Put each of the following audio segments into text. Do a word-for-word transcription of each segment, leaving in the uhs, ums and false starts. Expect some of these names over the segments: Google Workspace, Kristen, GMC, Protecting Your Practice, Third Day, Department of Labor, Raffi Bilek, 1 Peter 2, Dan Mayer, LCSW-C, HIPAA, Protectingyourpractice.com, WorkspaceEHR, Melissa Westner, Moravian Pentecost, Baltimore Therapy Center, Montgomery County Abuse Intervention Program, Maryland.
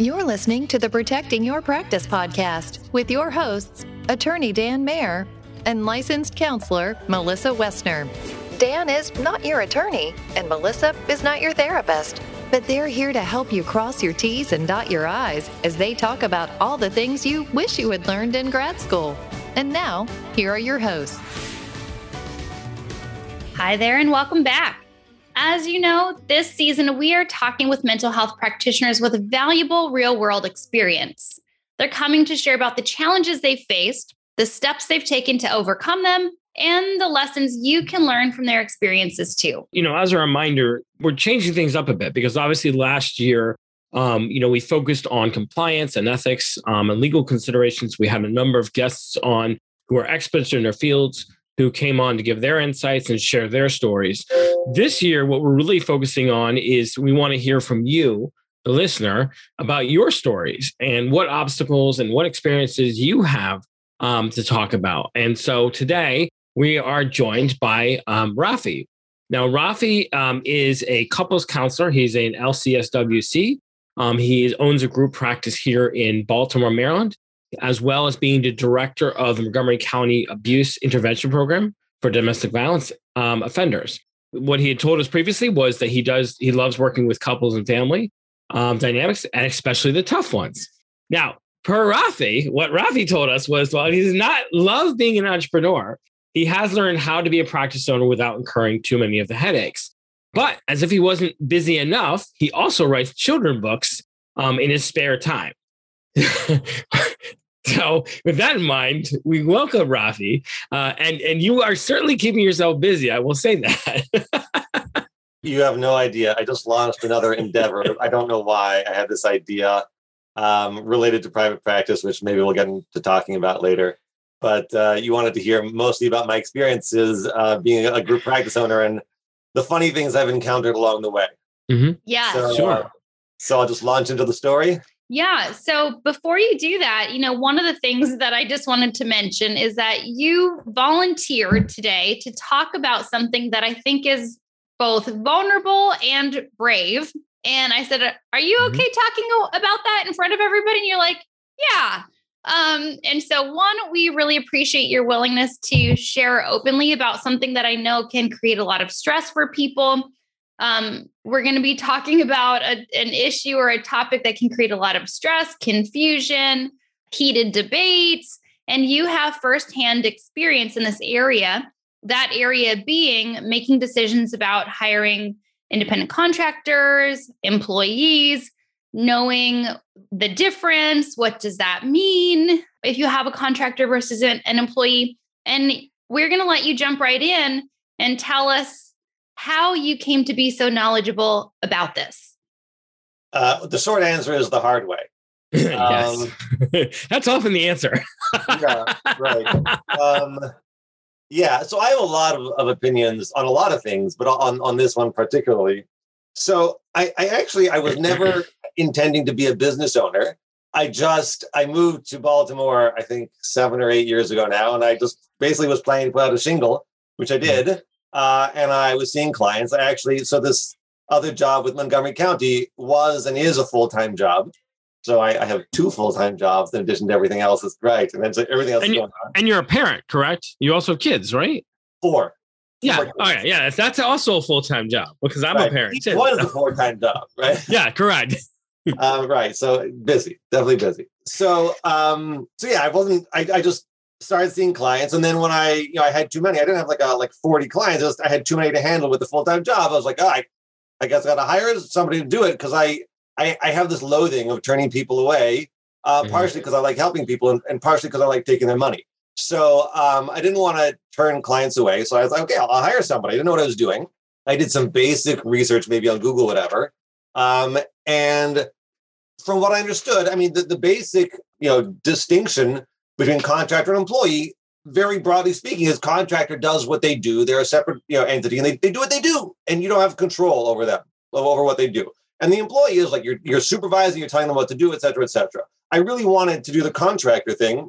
You're listening to the Protecting Your Practice podcast with your hosts, Attorney Dan Mayer and licensed counselor Melissa Westner. Dan is not your attorney and Melissa is not your therapist, but they're here to help you cross your T's and dot your I's as they talk about all the things you wish you had learned in grad school. And now, here are your hosts. Hi there and welcome back. As you know, this season, we are talking with mental health practitioners with valuable real-world experience. They're coming to share about the challenges they've faced, the steps they've taken to overcome them, and the lessons you can learn from their experiences too. You know, as a reminder, we're changing things up a bit because obviously last year, um, you know, we focused on compliance and ethics um, and legal considerations. We had a number of guests on who are experts in their fields, who came on to give their insights and share their stories. This year, what we're really focusing on is we want to hear from you, the listener, about your stories and what obstacles and what experiences you have um, to talk about. And so today, we are joined by um, Raffi. Now, Raffi um, is a couples counselor. He's an L C S W C. Um, he is, owns a group practice here in Baltimore, Maryland, as well as being the director of the Montgomery County Abuse Intervention Program for domestic violence um, offenders. What he had told us previously was that he does he loves working with couples and family um, dynamics, and especially the tough ones. Now, per Raffi, what Raffi told us was, well, he does not love being an entrepreneur. He has learned how to be a practice owner without incurring too many of the headaches. But as if he wasn't busy enough, he also writes children's books um, in his spare time. So with that in mind, we welcome Raffi, uh, and, and you are certainly keeping yourself busy. I will say that. You have no idea. I just launched another endeavor. I don't know why I had this idea um, related to private practice, which maybe we'll get into talking about later. But uh, you wanted to hear mostly about my experiences uh, being a group practice owner and the funny things I've encountered along the way. Mm-hmm. Yeah, so, sure. Uh, so I'll just launch into the story. Yeah. So before you do that, you know, one of the things that I just wanted to mention is that you volunteered today to talk about something that I think is both vulnerable and brave. And I said, are you okay talking about that in front of everybody? And you're like, yeah. Um, and so one, we really appreciate your willingness to share openly about something that I know can create a lot of stress for people. Um, we're going to be talking about a, an issue or a topic that can create a lot of stress, confusion, heated debates, and you have firsthand experience in this area, that area being making decisions about hiring independent contractors, employees, knowing the difference. What does that mean if you have a contractor versus an, an employee? And we're going to let you jump right in and tell us how you came to be so knowledgeable about this. Uh, the short answer is the hard way. Yes. Um, That's often the answer. Yeah, right. Um, yeah, so I have a lot of, of opinions on a lot of things, but on, on this one particularly. So I, I actually, I was never intending to be a business owner. I just, I moved to Baltimore, I think seven or eight years ago now, and I just basically was planning to put out a shingle, which I did. Uh, and I was seeing clients. I actually, so this other job with Montgomery County was and is a full-time job. So I, I have two full-time jobs in addition to everything else that's right. And then so everything else and is you, going on. And you're a parent, correct? You also have kids, right? Four. Yeah. Four All right. Yeah. That's also a full-time job because I'm right. a parent. Each one is a full-time job, right? Yeah, correct. uh, right. So busy, definitely busy. So, um, so yeah, I wasn't, I, I just, started seeing clients, and then when I, you know, I had too many. I didn't have like a, like forty clients. I, was, I had too many to handle with the full time job. I was like, oh, I, I guess I got to hire somebody to do it because I, I, I have this loathing of turning people away, uh, mm-hmm. partially because I like helping people, and, and partially because I like taking their money. So um, I didn't want to turn clients away. So I was like, okay, I'll, I'll hire somebody. I didn't know what I was doing. I did some basic research, maybe on Google, whatever, um, and from what I understood, I mean, the, the basic, you know, distinction between contractor and employee, very broadly speaking, is contractor does what they do. They're a separate, you know, entity, and they, they do what they do, and you don't have control over them, over what they do. And the employee is like, you're you're supervising, you're telling them what to do, et cetera, et cetera. I really wanted to do the contractor thing.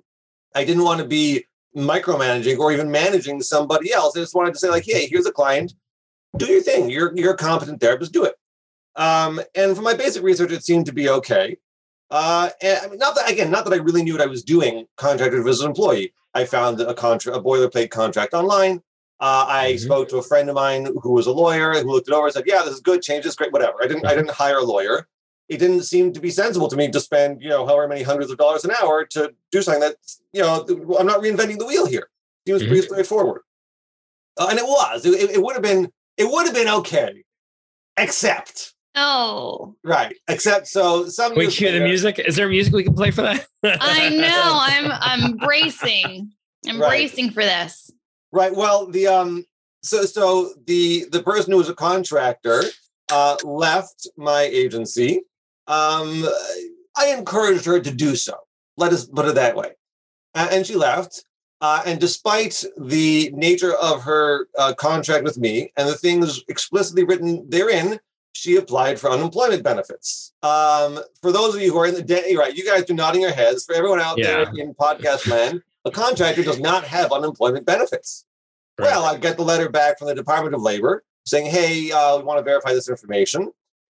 I didn't want to be micromanaging or even managing somebody else. I just wanted to say like, hey, here's a client, do your thing. You're, you're a competent therapist, do it. Um, and for my basic research, it seemed to be okay. Uh, and I mean, not that, again, not that I really knew what I was doing, contracted as an employee. I found a contract, a boilerplate contract online. Uh, I mm-hmm. spoke to a friend of mine who was a lawyer who looked it over and said, yeah, this is good, change this, great, whatever. I didn't, right. I didn't hire a lawyer. It didn't seem to be sensible to me to spend, you know, however many hundreds of dollars an hour to do something that, you know, I'm not reinventing the wheel here. It was mm-hmm. pretty straightforward. Uh, and it was, it, it would have been, it would have been okay, except. Oh. Right. Except so some. Wait, hear the music? Is there music we can play for that? I know. I'm, I'm bracing. I'm right. bracing for this. Right. Well, the, um, so, so the, the person who was a contractor, uh, left my agency. Um, I encouraged her to do so. Let us put it that way. Uh, and she left. Uh, and despite the nature of her uh, contract with me and the things explicitly written therein, she applied for unemployment benefits. Um, for those of you who are in the day, right, you guys are nodding your heads. For everyone out yeah. there in podcast land, a contractor does not have unemployment benefits. Right. Well, I get the letter back from the Department of Labor saying, hey, uh, we want to verify this information.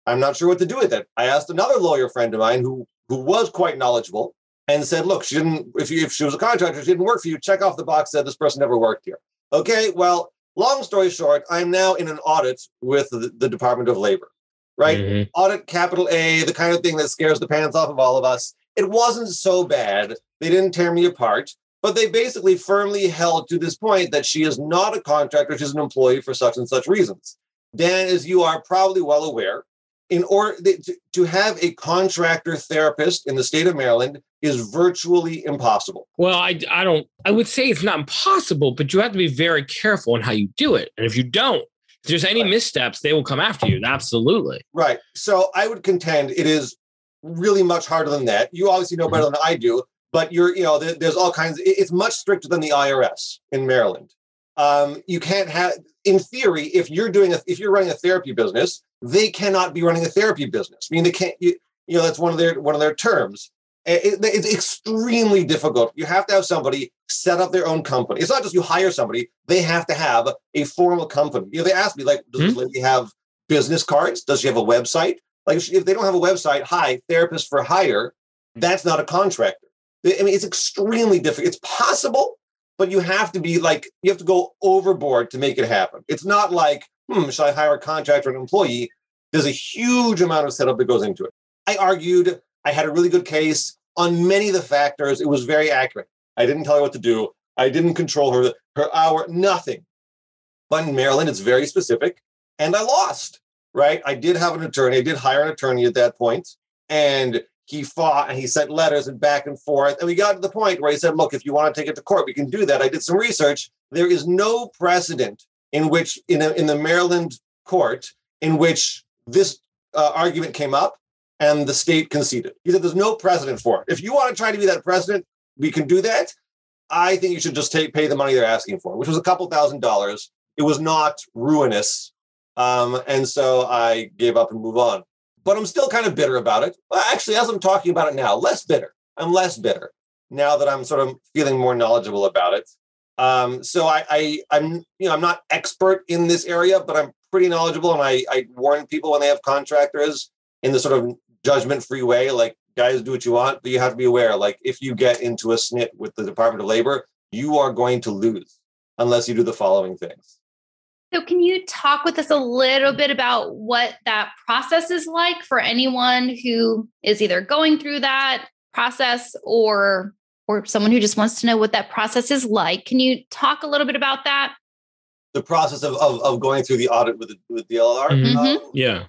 I'm not sure what to do with it. I asked another lawyer friend of mine who, who was quite knowledgeable and said, look, she didn't, if, you, if she was a contractor, she didn't work for you. Check off the box that this person never worked here. Okay, well, long story short, I'm now in an audit with the, the Department of Labor, right? Mm-hmm. Audit, capital A, the kind of thing that scares the pants off of all of us. It wasn't so bad. They didn't tear me apart, but they basically firmly held to this point that she is not a contractor. She's an employee for such and such reasons. Dan, as you are probably well aware, in order to, to have a contractor therapist in the state of Maryland is virtually impossible. Well, I, I don't, I would say it's not impossible, but you have to be very careful in how you do it. And if you don't, if there's any right. missteps, they will come after you. Absolutely. Right. So I would contend it is really much harder than that. You obviously know better mm-hmm. than I do, but you're, you know, there, there's all kinds, it, it's much stricter than the I R S in Maryland. Um, you can't have, in theory, if you're doing, a, if you're running a therapy business, they cannot be running a therapy business. I mean, they can't, you, you know, that's one of their, one of their terms. It, it's extremely difficult. You have to have somebody set up their own company. It's not just you hire somebody. They have to have a formal company. You know, they asked me, like, does this mm-hmm. lady have business cards? Does she have a website? Like, if, she, if they don't have a website, hi, therapist for hire, that's not a contractor. I mean, it's extremely difficult. It's possible, but you have to be like, you have to go overboard to make it happen. It's not like, hmm, should I hire a contractor or an employee? There's a huge amount of setup that goes into it. I argued, I had a really good case on many of the factors. It was very accurate. I didn't tell her what to do. I didn't control her, her hour, nothing. But in Maryland, it's very specific. And I lost, right? I did have an attorney. I did hire an attorney at that point. And he fought and he sent letters and back and forth. And we got to the point where he said, look, if you want to take it to court, we can do that. I did some research. There is no precedent in which in, a, in the Maryland court in which this uh, argument came up. And the state conceded. He said, there's no precedent for it. If you want to try to be that precedent, we can do that. I think you should just take, pay the money they're asking for, which was a couple thousand dollars. It was not ruinous. Um, and so I gave up and moved on. But I'm still kind of bitter about it. Well, actually, as I'm talking about it now, less bitter. I'm less bitter now that I'm sort of feeling more knowledgeable about it. Um, so I, I, I'm, you know, I'm not expert in this area, but I'm pretty knowledgeable. And I, I warn people when they have contractors in the sort of judgment-free way, like, guys, do what you want, but you have to be aware, like, if you get into a snit with the Department of Labor, you are going to lose unless you do the following things. So can you talk with us a little bit about what that process is like for anyone who is either going through that process or, or someone who just wants to know what that process is like? Can you talk a little bit about that? The process of of, of going through the audit with the, with the L L R? Mm-hmm. Uh, yeah.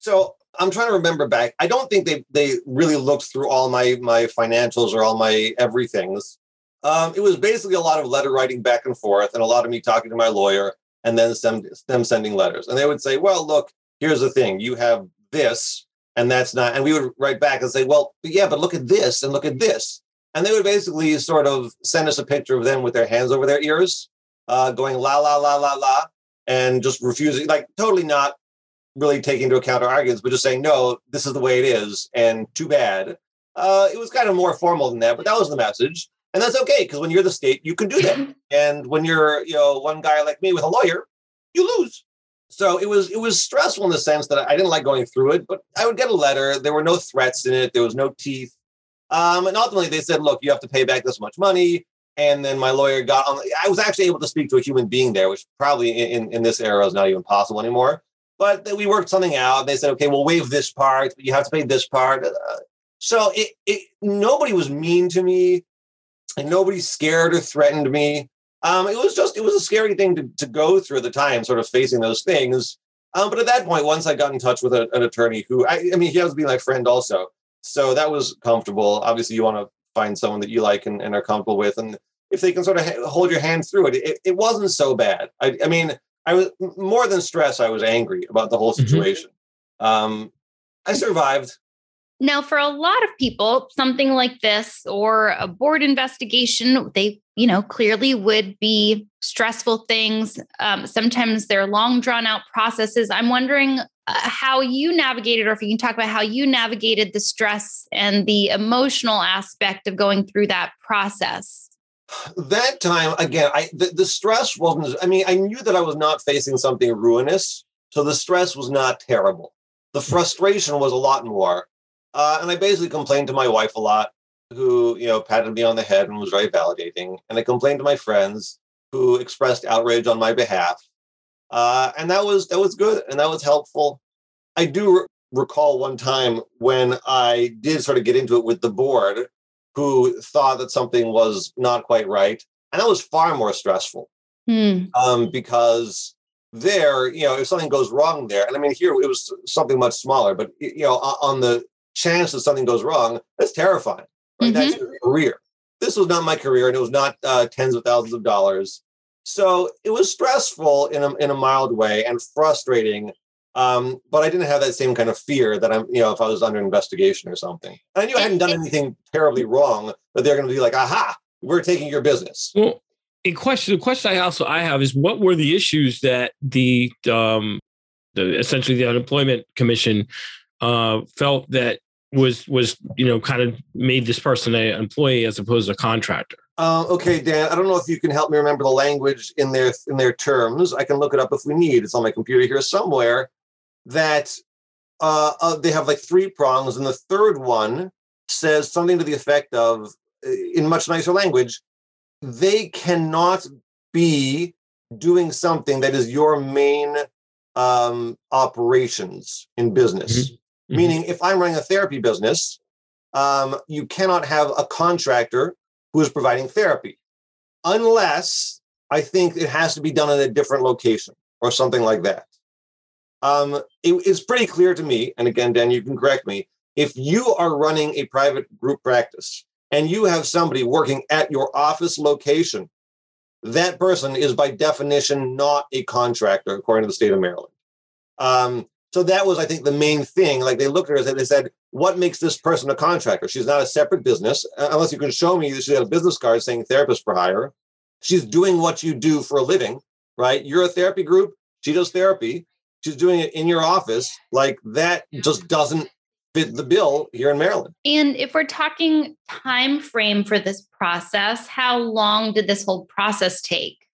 So I'm trying to remember back. I don't think they they really looked through all my my financials or all my everythings. Um, it was basically a lot of letter writing back and forth and a lot of me talking to my lawyer and then some, them sending letters. And they would say, well, look, here's the thing. You have this and that's not. And we would write back and say, well, yeah, but look at this and look at this. And they would basically sort of send us a picture of them with their hands over their ears, uh, going la, la, la, la, la, and just refusing, like totally not really taking into account our arguments, but just saying, no, this is the way it is, and too bad. Uh, it was kind of more formal than that, but that was the message. And that's okay, because when you're the state, you can do that. And when you're, you know, one guy like me with a lawyer, you lose. So it was it was stressful in the sense that I didn't like going through it, but I would get a letter. There were no threats in it. There was no teeth. Um, and ultimately they said, look, you have to pay back this much money. And then my lawyer got on. I was actually able to speak to a human being there, which probably in, in this era is not even possible anymore. But we worked something out. They said, okay, we'll waive this part, but you have to pay this part. So it, it, nobody was mean to me, and nobody scared or threatened me. Um, it was just, it was a scary thing to, to go through at the time, sort of facing those things. Um, but at that point, once I got in touch with a, an attorney who, I, I mean, he has to be my friend also. So that was comfortable. Obviously, you want to find someone that you like and, and are comfortable with. And if they can sort of ha- hold your hand through it, it, it wasn't so bad. I, I mean, I was more than stressed. I was angry about the whole situation. Mm-hmm. Um, I survived. Now, for a lot of people, something like this or a board investigation, they, you know, clearly would be stressful things. Um, sometimes they're long, drawn out processes. I'm wondering uh, how you navigated, or if you can talk about how you navigated the stress and the emotional aspect of going through that process. That time, again, I the, the stress wasn't, I mean, I knew that I was not facing something ruinous. So the stress was not terrible. The frustration was a lot more. Uh, and I basically complained to my wife a lot, who, you know, patted me on the head and was very validating. And I complained to my friends, who expressed outrage on my behalf. Uh, and that was that was good. And that was helpful. I do re- recall one time when I did sort of get into it with the board, who thought that something was not quite right. And that was far more stressful mm. um, because there, you know, if something goes wrong there, and I mean, here it was something much smaller, but, you know, on the chance that something goes wrong, that's terrifying. Right? Mm-hmm. That's your career. This was not my career, and it was not uh, tens of thousands of dollars. So it was stressful in a, in a mild way and frustrating, um, but I didn't have that same kind of fear that I'm, you know, if I was under investigation or something. And I knew I hadn't done anything terribly wrong, but they're going to be like, aha, we're taking your business. Well, in question, the question I also I have is, what were the issues that the, um, the essentially the Unemployment Commission uh, felt that was, was, you know, kind of made this person an employee as opposed to a contractor? Uh, okay, Dan, I don't know if you can help me remember the language in their, in their terms. I can look it up if we need. It's on my computer here somewhere. That uh, uh, they have like three prongs. And the third one says something to the effect of, in much nicer language, they cannot be doing something that is your main um, operations in business. Mm-hmm. Mm-hmm. Meaning, if I'm running a therapy business, um, you cannot have a contractor who is providing therapy, unless I think it has to be done in a different location or something like that. Um, it, it's pretty clear to me, and again, Dan, you can correct me, if you are running a private group practice and you have somebody working at your office location, that person is by definition not a contractor, according to the state of Maryland. Um, So that was, I think, the main thing. Like, they looked at her and they said, what makes this person a contractor? She's not a separate business, unless you can show me that she had a business card saying therapist for hire. She's doing what you do for a living, right? You're a therapy group. She does therapy. She's doing it in your office. Like, that just doesn't fit the bill here in Maryland. And if we're talking time frame for this process, how long did this whole process take?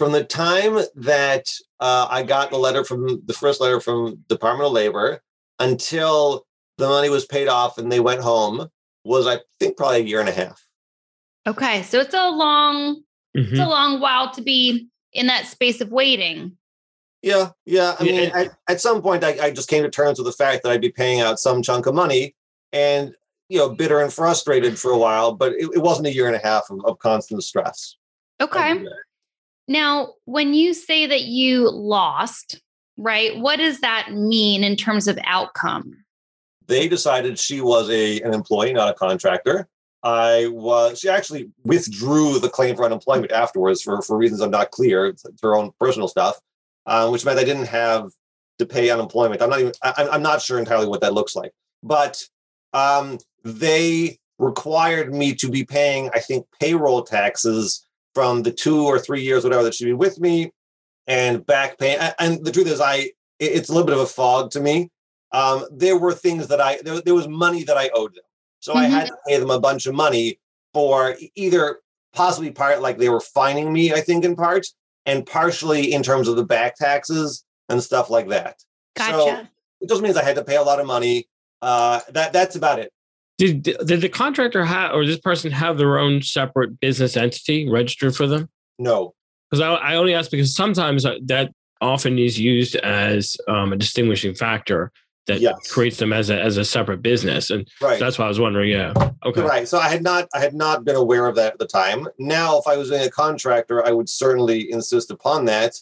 From the time that uh, I got the letter from the first letter from Department of Labor until the money was paid off and they went home was, I think, probably a year and a half. Okay, so it's a long, mm-hmm. it's a long while to be in that space of waiting. Yeah, yeah. I mean, I, at some point, I, I just came to terms with the fact that I'd be paying out some chunk of money, and, you know, bitter and frustrated for a while, but it, it wasn't a year and a half of, of constant stress. Okay. Now, when you say that you lost, right, what does that mean in terms of outcome? They decided she was a an employee, not a contractor. I was, she actually withdrew the claim for unemployment afterwards for, for reasons I'm not clear. It's her own personal stuff, uh, which meant I didn't have to pay unemployment. I'm not even, I, I'm not sure entirely what that looks like, but um, they required me to be paying, I think, payroll taxes from the two or three years, whatever, that she'd be with me, and back pain. And the truth is, I it's a little bit of a fog to me. Um, there were things that I, there, there was money that I owed them. So mm-hmm. I had to pay them a bunch of money for either possibly part, like they were fining me, I think, in part, and partially in terms of the back taxes and stuff like that. Gotcha. So it just means I had to pay a lot of money. Uh, that That's about it. Did, did the contractor have, or this person have their own separate business entity registered for them? No. Because I, I only ask because sometimes that often is used as um, a distinguishing factor that yes. creates them as a as a separate business, and right. so that's why I was wondering. Yeah, okay, right. So I had not I had not been aware of that at the time. Now, if I was being a contractor, I would certainly insist upon that.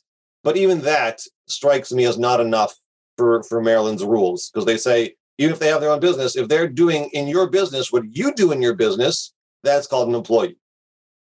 But even that strikes me as not enough for for Maryland's rules, because they say even if they have their own business, if they're doing in your business what you do in your business, that's called an employee.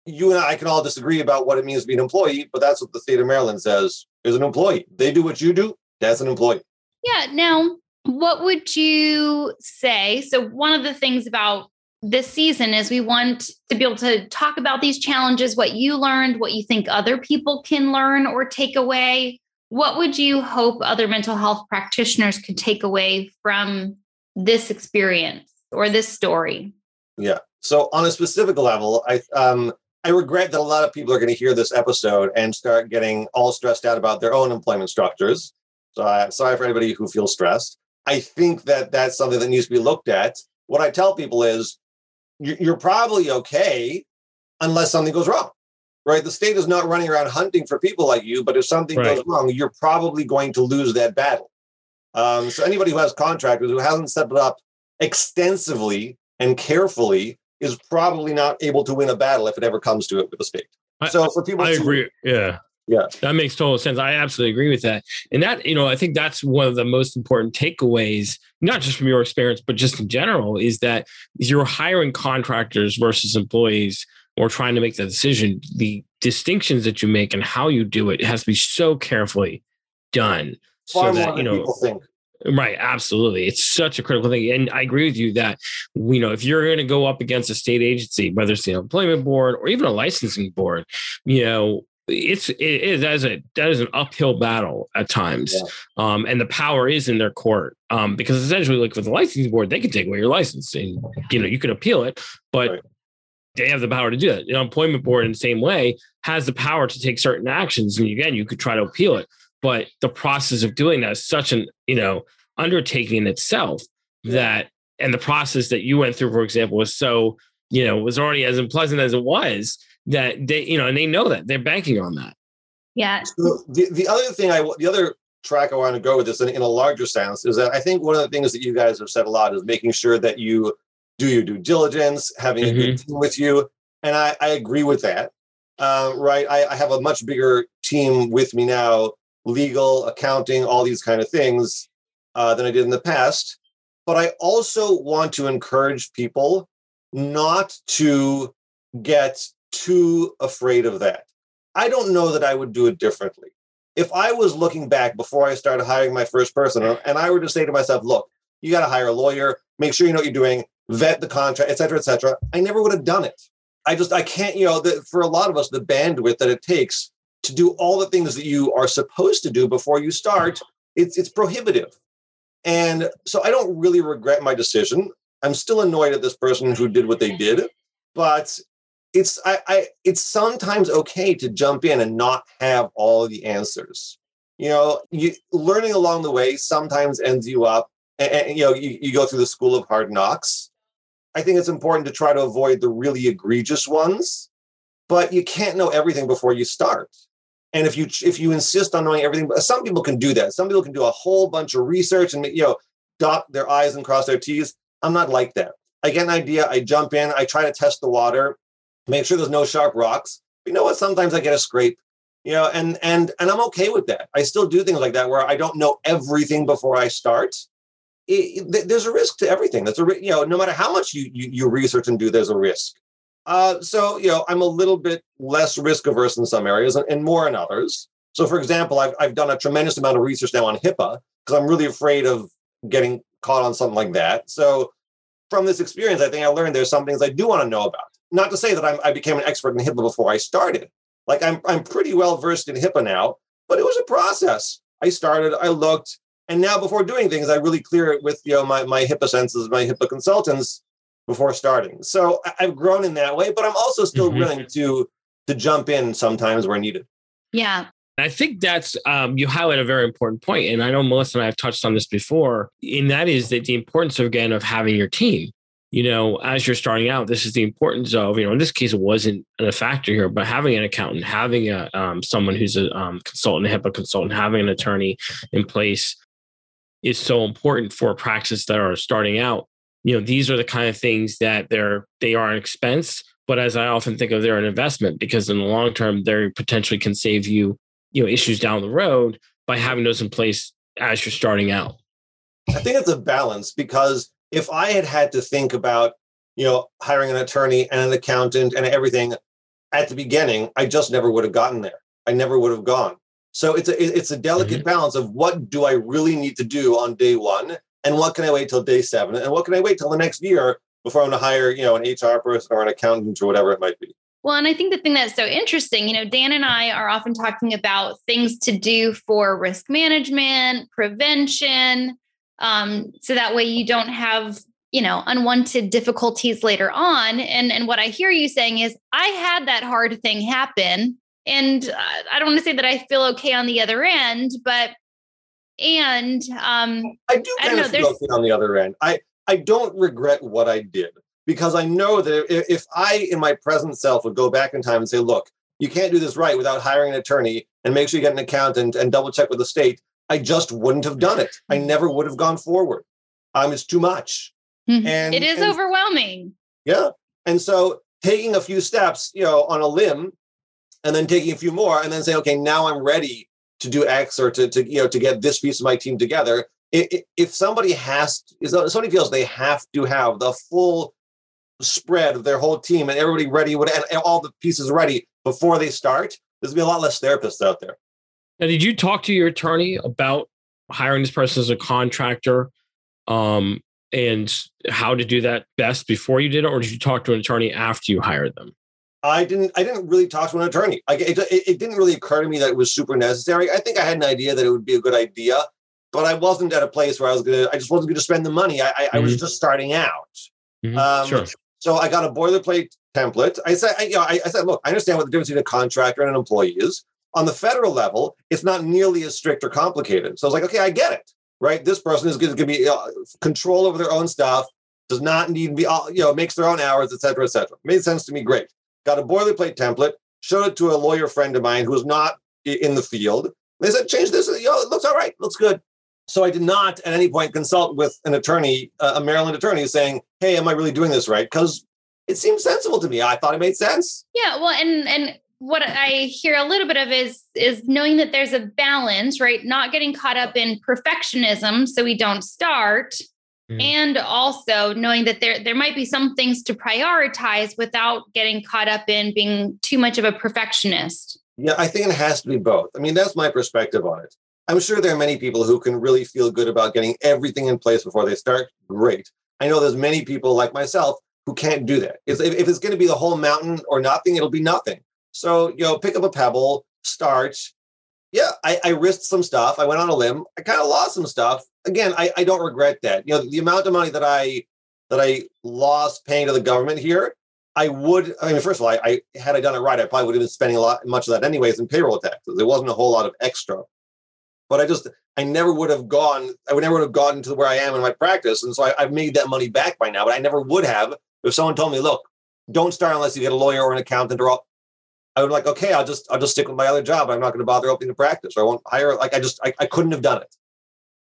You and I can all disagree about what it means to be an employee, but that's what the state of Maryland says is an employee. They do what you do. That's an employee. Yeah. Now, what would you say? So one of the things about this season is we want to be able to talk about these challenges, what you learned, what you think other people can learn or take away. What would you hope other mental health practitioners could take away from this experience or this story? Yeah. So on a specific level, I um, I regret that a lot of people are going to hear this episode and start getting all stressed out about their own employment structures. So I'm sorry for anybody who feels stressed. I think that that's something that needs to be looked at. What I tell people is you're probably okay unless something goes wrong, right? The state is not running around hunting for people like you, but if something right. goes wrong, you're probably going to lose that battle. Um, so anybody who has contractors who hasn't set it up extensively and carefully is probably not able to win a battle if it ever comes to it with the state. So I, for people I to- agree. Yeah. Yeah, that makes total sense. I absolutely agree with that. And that, you know, I think that's one of the most important takeaways, not just from your experience, but just in general, is that you're hiring contractors versus employees or trying to make that decision. The distinctions that you make and how you do it has to be so carefully done. Far so that, more you know, than people think. Right. Absolutely. It's such a critical thing. And I agree with you that, you know, if you're going to go up against a state agency, whether it's the employment board or even a licensing board, you know, It's it is that is a that is an uphill battle at times, yeah. um, and the power is in their court um, because essentially, like with the licensing board, they can take away your license and you know you can appeal it, but right. they have the power to do it. The employment board, in the same way, has the power to take certain actions, and again, you could try to appeal it, but the process of doing that is such an you know undertaking in itself yeah. that and the process that you went through, for example, was so you know was already as unpleasant as it was. That they, you know, and they know that they're banking on that. Yeah. So the, the other thing I, the other track I want to go with this in, in a larger sense is that I think one of the things that you guys have said a lot is making sure that you do your due diligence, having mm-hmm. a good team with you. And I, I agree with that. Uh, right. I, I have a much bigger team with me now, legal, accounting, all these kind of things uh, than I did in the past. But I also want to encourage people not to get too afraid of that. I don't know that I would do it differently. If I was looking back before I started hiring my first person and I were to say to myself, look, you got to hire a lawyer, make sure you know what you're doing, vet the contract, et cetera, et cetera. I never would have done it. I just, I can't, you know, the, for a lot of us, the bandwidth that it takes to do all the things that you are supposed to do before you start, it's it's prohibitive. And so I don't really regret my decision. I'm still annoyed at this person who did what they did, but It's I, I. It's sometimes okay to jump in and not have all the answers. You know, you, learning along the way sometimes ends you up, and, and you know, you, you go through the school of hard knocks. I think it's important to try to avoid the really egregious ones, but you can't know everything before you start. And if you if you insist on knowing everything, some people can do that. Some people can do a whole bunch of research and you know, dot their I's and cross their T's. I'm not like that. I get an idea, I jump in, I try to test the water. Make sure there's no sharp rocks. You know what? Sometimes I get a scrape, you know, and and and I'm okay with that. I still do things like that where I don't know everything before I start. It, it, there's a risk to everything. That's a you know, no matter how much you you, you research and do, there's a risk. Uh, so you know, I'm a little bit less risk averse in some areas and, and more in others. So for example, I've I've done a tremendous amount of research now on HIPAA because I'm really afraid of getting caught on something like that. So from this experience, I think I learned there's some things I do want to know about. Not to say that I'm, I became an expert in HIPAA before I started. Like I'm, I'm pretty well versed in HIPAA now, but it was a process. I started, I looked, and now before doing things, I really clear it with you know my my HIPAA senses, my HIPAA consultants before starting. So I've grown in that way, but I'm also still mm-hmm. willing to to jump in sometimes where needed. Yeah. I think that's, um, you highlight a very important point. And I know Melissa and I have touched on this before, and that is that the importance, again, of having your team. you know, as you're starting out, this is the importance of, you know, in this case, it wasn't a factor here, but having an accountant, having a um, someone who's a um, consultant, a HIPAA consultant, having an attorney in place is so important for practices that are starting out. You know, these are the kind of things that they're, they are an expense, but as I often think of, they're an investment, because in the long term, they potentially can save you, you know, issues down the road by having those in place as you're starting out. I think it's a balance, because if I had had to think about, you know, hiring an attorney and an accountant and everything at the beginning, I just never would have gotten there. I never would have gone. So it's a, it's a delicate mm-hmm. balance of what do I really need to do on day one, and what can I wait till day seven, and what can I wait till the next year before I'm going to hire, you know, an H R person or an accountant or whatever it might be. Well, and I think the thing that's so interesting, you know, Dan and I are often talking about things to do for risk management, prevention, um, so that way you don't have, you know, unwanted difficulties later on. And, and what I hear you saying is, I had that hard thing happen, and I don't want to say that I feel okay on the other end, but, and um, I do kind I don't know, of feel okay on the other end. I, I don't regret what I did, because I know that if I, in my present self, would go back in time and say, look, you can't do this right without hiring an attorney and make sure you get an accountant and double check with the state, I just wouldn't have done it. I never would have gone forward. Um, it's too much. Mm-hmm. And it is and, overwhelming. Yeah. And so taking a few steps, you know, on a limb, and then taking a few more, and then saying, okay, now I'm ready to do X, or to, to you know, to get this piece of my team together. If somebody has, to, if somebody feels they have to have the full spread of their whole team and everybody ready, and all the pieces ready before they start, there's gonna be a lot less therapists out there. Now, did you talk to your attorney about hiring this person as a contractor, um, and how to do that best before you did it, or did you talk to an attorney after you hired them? I didn't. I didn't really talk to an attorney. I, it, it didn't really occur to me that it was super necessary. I think I had an idea that it would be a good idea, but I wasn't at a place where I was gonna. I just wasn't gonna spend the money. I, I, mm-hmm. I was just starting out. Mm-hmm. Um, sure. So I got a boilerplate template. I said, I, you know, I, I said, look, I understand what the difference between a contractor and an employee is. On the federal level, it's not nearly as strict or complicated. So I was like, okay, I get it, right? This person is going to be uh, control over their own stuff, does not need to be, uh, you know, makes their own hours, et cetera, et cetera. Made sense to me. Great. Got a boilerplate template, showed it to a lawyer friend of mine who was not in the field. They said, change this. Yo, it looks all right. Looks good. So I did not at any point consult with an attorney, uh, a Maryland attorney, saying, hey, am I really doing this right? Because it seemed sensible to me. I thought it made sense. Yeah, well, and and what I hear a little bit of is, is knowing that there's a balance, right? Not getting caught up in perfectionism so we don't start. Mm. And also knowing that there, there might be some things to prioritize without getting caught up in being too much of a perfectionist. Yeah, I think it has to be both. I mean, that's my perspective on it. I'm sure there are many people who can really feel good about getting everything in place before they start. Great. I know there's many people like myself who can't do that. If, if it's going to be the whole mountain or nothing, it'll be nothing. So, you know, pick up a pebble, start. Yeah, I, I risked some stuff. I went on a limb. I kind of lost some stuff. Again, I, I don't regret that. You know, the amount of money that I that I lost paying to the government here, I would, I mean, first of all, I, I had I done it right, I probably would have been spending a lot, much of that anyways in payroll taxes. There wasn't a whole lot of extra. But I just, I never would have gone, I would never would have gotten to where I am in my practice. And so I, I've made that money back by now, but I never would have if someone told me, look, don't start unless you get a lawyer or an accountant or all. I would like, okay, I'll just, I'll just stick with my other job. I'm not going to bother opening a practice, or I won't hire. Like, I just, I, I couldn't have done it.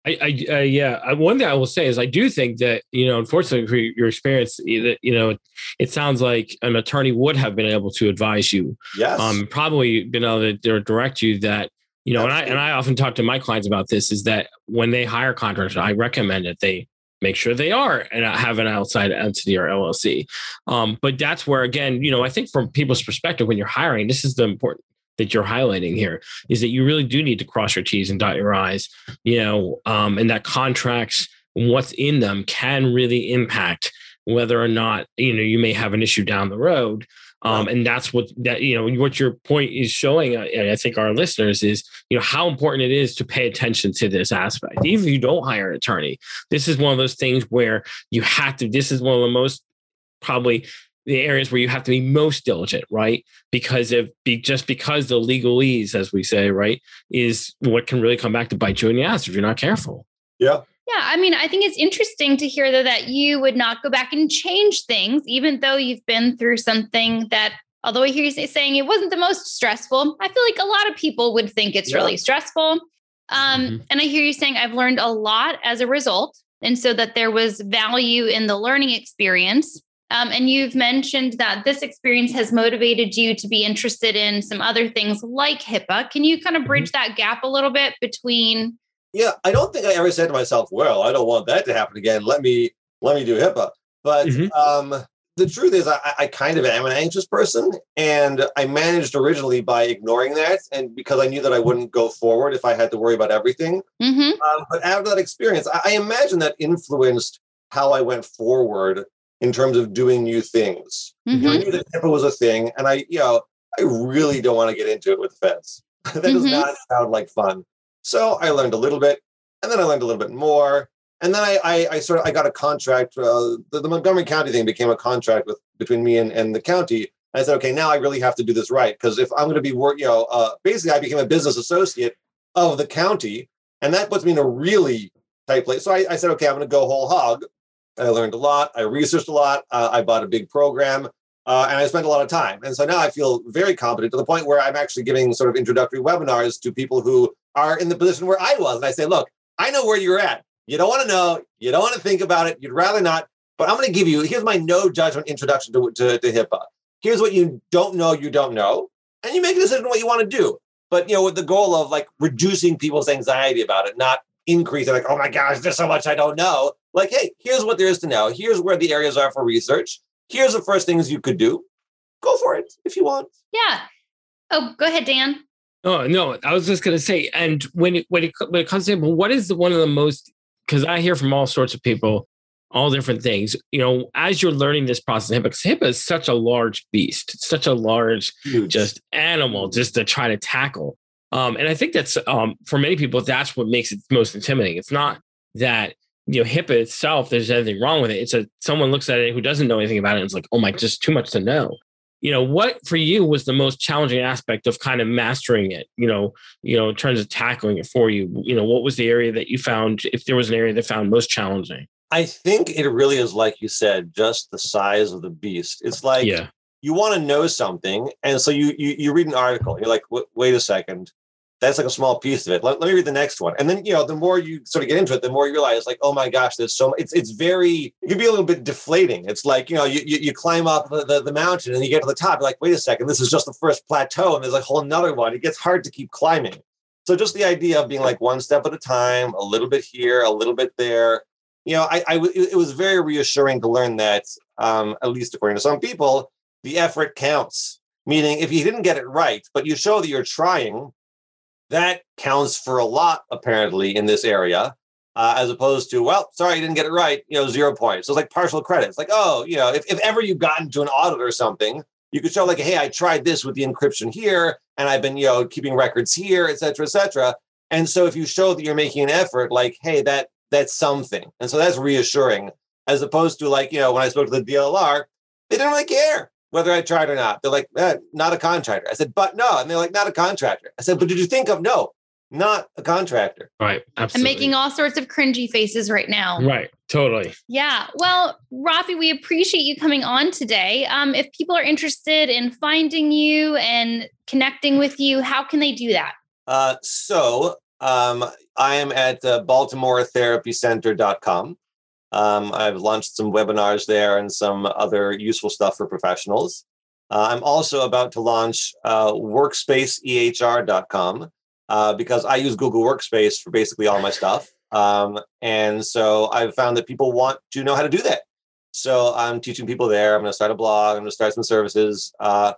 I, I uh, yeah. I, one thing I will say is I do think that, you know, unfortunately for your experience, you know, it sounds like an attorney would have been able to advise you. Yes. Um, probably been able to direct you that, you know, and I and I often talk to my clients about this, is that when they hire contractors, I recommend that they make sure they are and have an outside entity or L L C. Um, but that's where, again, you know, I think from people's perspective, when you're hiring, this is the important that you're highlighting here, is that you really do need to cross your T's and dot your I's, you know, um, and that contracts, what's in them can really impact whether or not, you know, you may have an issue down the road. Um, and that's what that, you know, what your point is showing, uh, I think our listeners, is, you know, how important it is to pay attention to this aspect. Even if you don't hire an attorney, this is one of those things where you have to, this is one of the most, probably the areas where you have to be most diligent, right? Because if be just because the legalese, as we say, right, is what can really come back to bite you in the ass if you're not careful. Yeah. Yeah, I mean, I think it's interesting to hear that, that you would not go back and change things, even though you've been through something that, although I hear you say, saying it wasn't the most stressful, I feel like a lot of people would think it's yeah. really stressful. Um, mm-hmm. And I hear you saying, I've learned a lot as a result. And so that there was value in the learning experience. Um, and you've mentioned that this experience has motivated you to be interested in some other things like HIPAA. Can you kind of bridge that gap a little bit between... Yeah, I don't think I ever said to myself, well, I don't want that to happen again. Let me let me do HIPAA. But mm-hmm. um, the truth is, I, I kind of am an anxious person. And I managed originally by ignoring that. And because I knew that I wouldn't go forward if I had to worry about everything. Mm-hmm. Um, but after that experience, I, I imagine that influenced how I went forward in terms of doing new things. Mm-hmm. I knew that HIPAA was a thing. And I, you know, I really don't want to get into it with the feds. That mm-hmm. does not sound like fun. So I learned a little bit, and then I learned a little bit more. And then I, I, I sort of, I got a contract, uh, the, the Montgomery County thing became a contract with between me and, and the county. I said, okay, now I really have to do this right. Because if I'm going to be work, you know, uh, basically I became a business associate of the county, and that puts me in a really tight place. So I, I said, okay, I'm going to go whole hog. I learned a lot. I researched a lot. Uh, I bought a big program. Uh, and I spent a lot of time. And so now I feel very competent to the point where I'm actually giving sort of introductory webinars to people who are in the position where I was. And I say, look, I know where you're at. You don't want to know. You don't want to think about it. You'd rather not. But I'm going to give you, here's my no judgment introduction to, to, to HIPAA. Here's what you don't know, you don't know. And you make a decision what you want to do. But, you know, with the goal of like reducing people's anxiety about it, not increasing like, oh my gosh, there's so much I don't know. Like, hey, here's what there is to know. Here's where the areas are for research. Here's the first things you could do. Go for it if you want. Yeah. Oh, go ahead, Dan. Oh, no, I was just going to say, and when it, when it, when it comes to, what is the, one of the most, because I hear from all sorts of people, all different things, you know, as you're learning this process, because HIPAA is such a large beast, it's such a large, Huge. just animal, just to try to tackle. Um, and I think that's, um, for many people, that's what makes it most intimidating. It's not that, you know, HIPAA itself, there's anything wrong with it. It's a, someone looks at it who doesn't know anything about it. And it's like, oh my, just too much to know. You know, what for you was the most challenging aspect of kind of mastering it, you know, you know, in terms of tackling it for you, you know, what was the area that you found, if there was an area that found most challenging? I think it really is, like you said, just the size of the beast. It's like, yeah. you want to know something. And so you, you, you read an article, you're like, wait a second. That's like a small piece of it. Let, let me read the next one. And then, you know, the more you sort of get into it, the more you realize like, oh my gosh, there's so much. It's, it's very, it can be a little bit deflating. It's like, you know, you you, you climb up the, the, the mountain and you get to the top. You're like, wait a second, this is just the first plateau. And there's a whole nother one. It gets hard to keep climbing. So just the idea of being like one step at a time, a little bit here, a little bit there. You know, I, I it was very reassuring to learn that, um, at least according to some people, the effort counts. Meaning if you didn't get it right, but you show that you're trying, that counts for a lot, apparently, in this area, uh, as opposed to, well, sorry, you didn't get it right, you know, zero points. So it's like partial credit. It's like, oh, you know, if, if ever you've gotten to an audit or something, you could show like, hey, I tried this with the encryption here, and I've been, you know, keeping records here, et cetera, et cetera. And so if you show that you're making an effort, like, hey, that that's something. And so that's reassuring, as opposed to like, you know, when I spoke to the D L R, they didn't really care whether I tried or not. They're like, eh, not a contractor. I said, but no. And they're like, not a contractor. I said, but did you think of? No, not a contractor. Right. Absolutely. I'm making all sorts of cringy faces right now. Right. Totally. Yeah. Well, Raffi, we appreciate you coming on today. Um, if people are interested in finding you and connecting with you, how can they do that? Uh, so um, I am at uh, Baltimore Therapy Center dot com. Um, I've launched some webinars there and some other useful stuff for professionals. Uh, I'm also about to launch uh, Workspace E H R dot com uh, because I use Google Workspace for basically all my stuff. Um, and so I've found that people want to know how to do that. So I'm teaching people there. I'm going to start a blog. I'm going to start some services. Uh,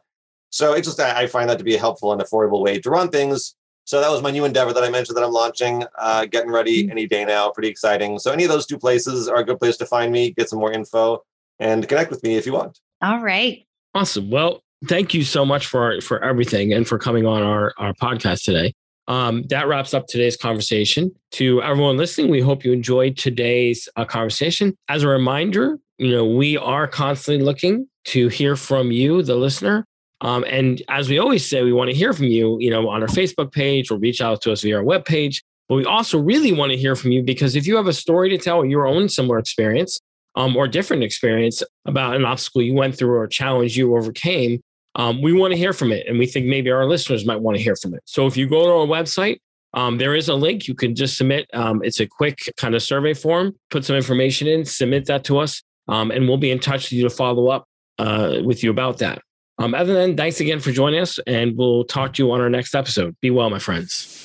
so it's just I find that to be a helpful and affordable way to run things. So that was my new endeavor that I mentioned that I'm launching, uh, getting ready any day now. Pretty exciting. So any of those two places are a good place to find me, get some more info, and connect with me if you want. All right. Awesome. Well, thank you so much for for everything and for coming on our, our podcast today. Um, that wraps up today's conversation. To everyone listening, we hope you enjoyed today's uh, conversation. As a reminder, you know, we are constantly looking to hear from you, the listener. Um, and as we always say, we want to hear from you, you know, on our Facebook page or reach out to us via our webpage. But we also really want to hear from you, because if you have a story to tell, your own similar experience um, or different experience about an obstacle you went through or a challenge you overcame, um, we want to hear from it. And we think maybe our listeners might want to hear from it. So if you go to our website, Um, there is a link you can just submit. Um, it's a quick kind of survey form, put some information in, submit that to us, um, and we'll be in touch with you to follow up uh, with you about that. Um, other than, thanks again for joining us, and we'll talk to you on our next episode. Be well, my friends.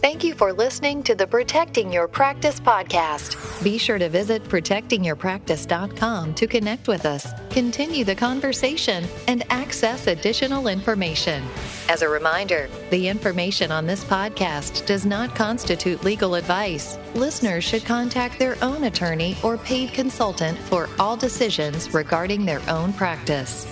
Thank you for listening to the Protecting Your Practice podcast. Be sure to visit protecting your practice dot com to connect with us, continue the conversation, and access additional information. As a reminder, the information on this podcast does not constitute legal advice. Listeners should contact their own attorney or paid consultant for all decisions regarding their own practice.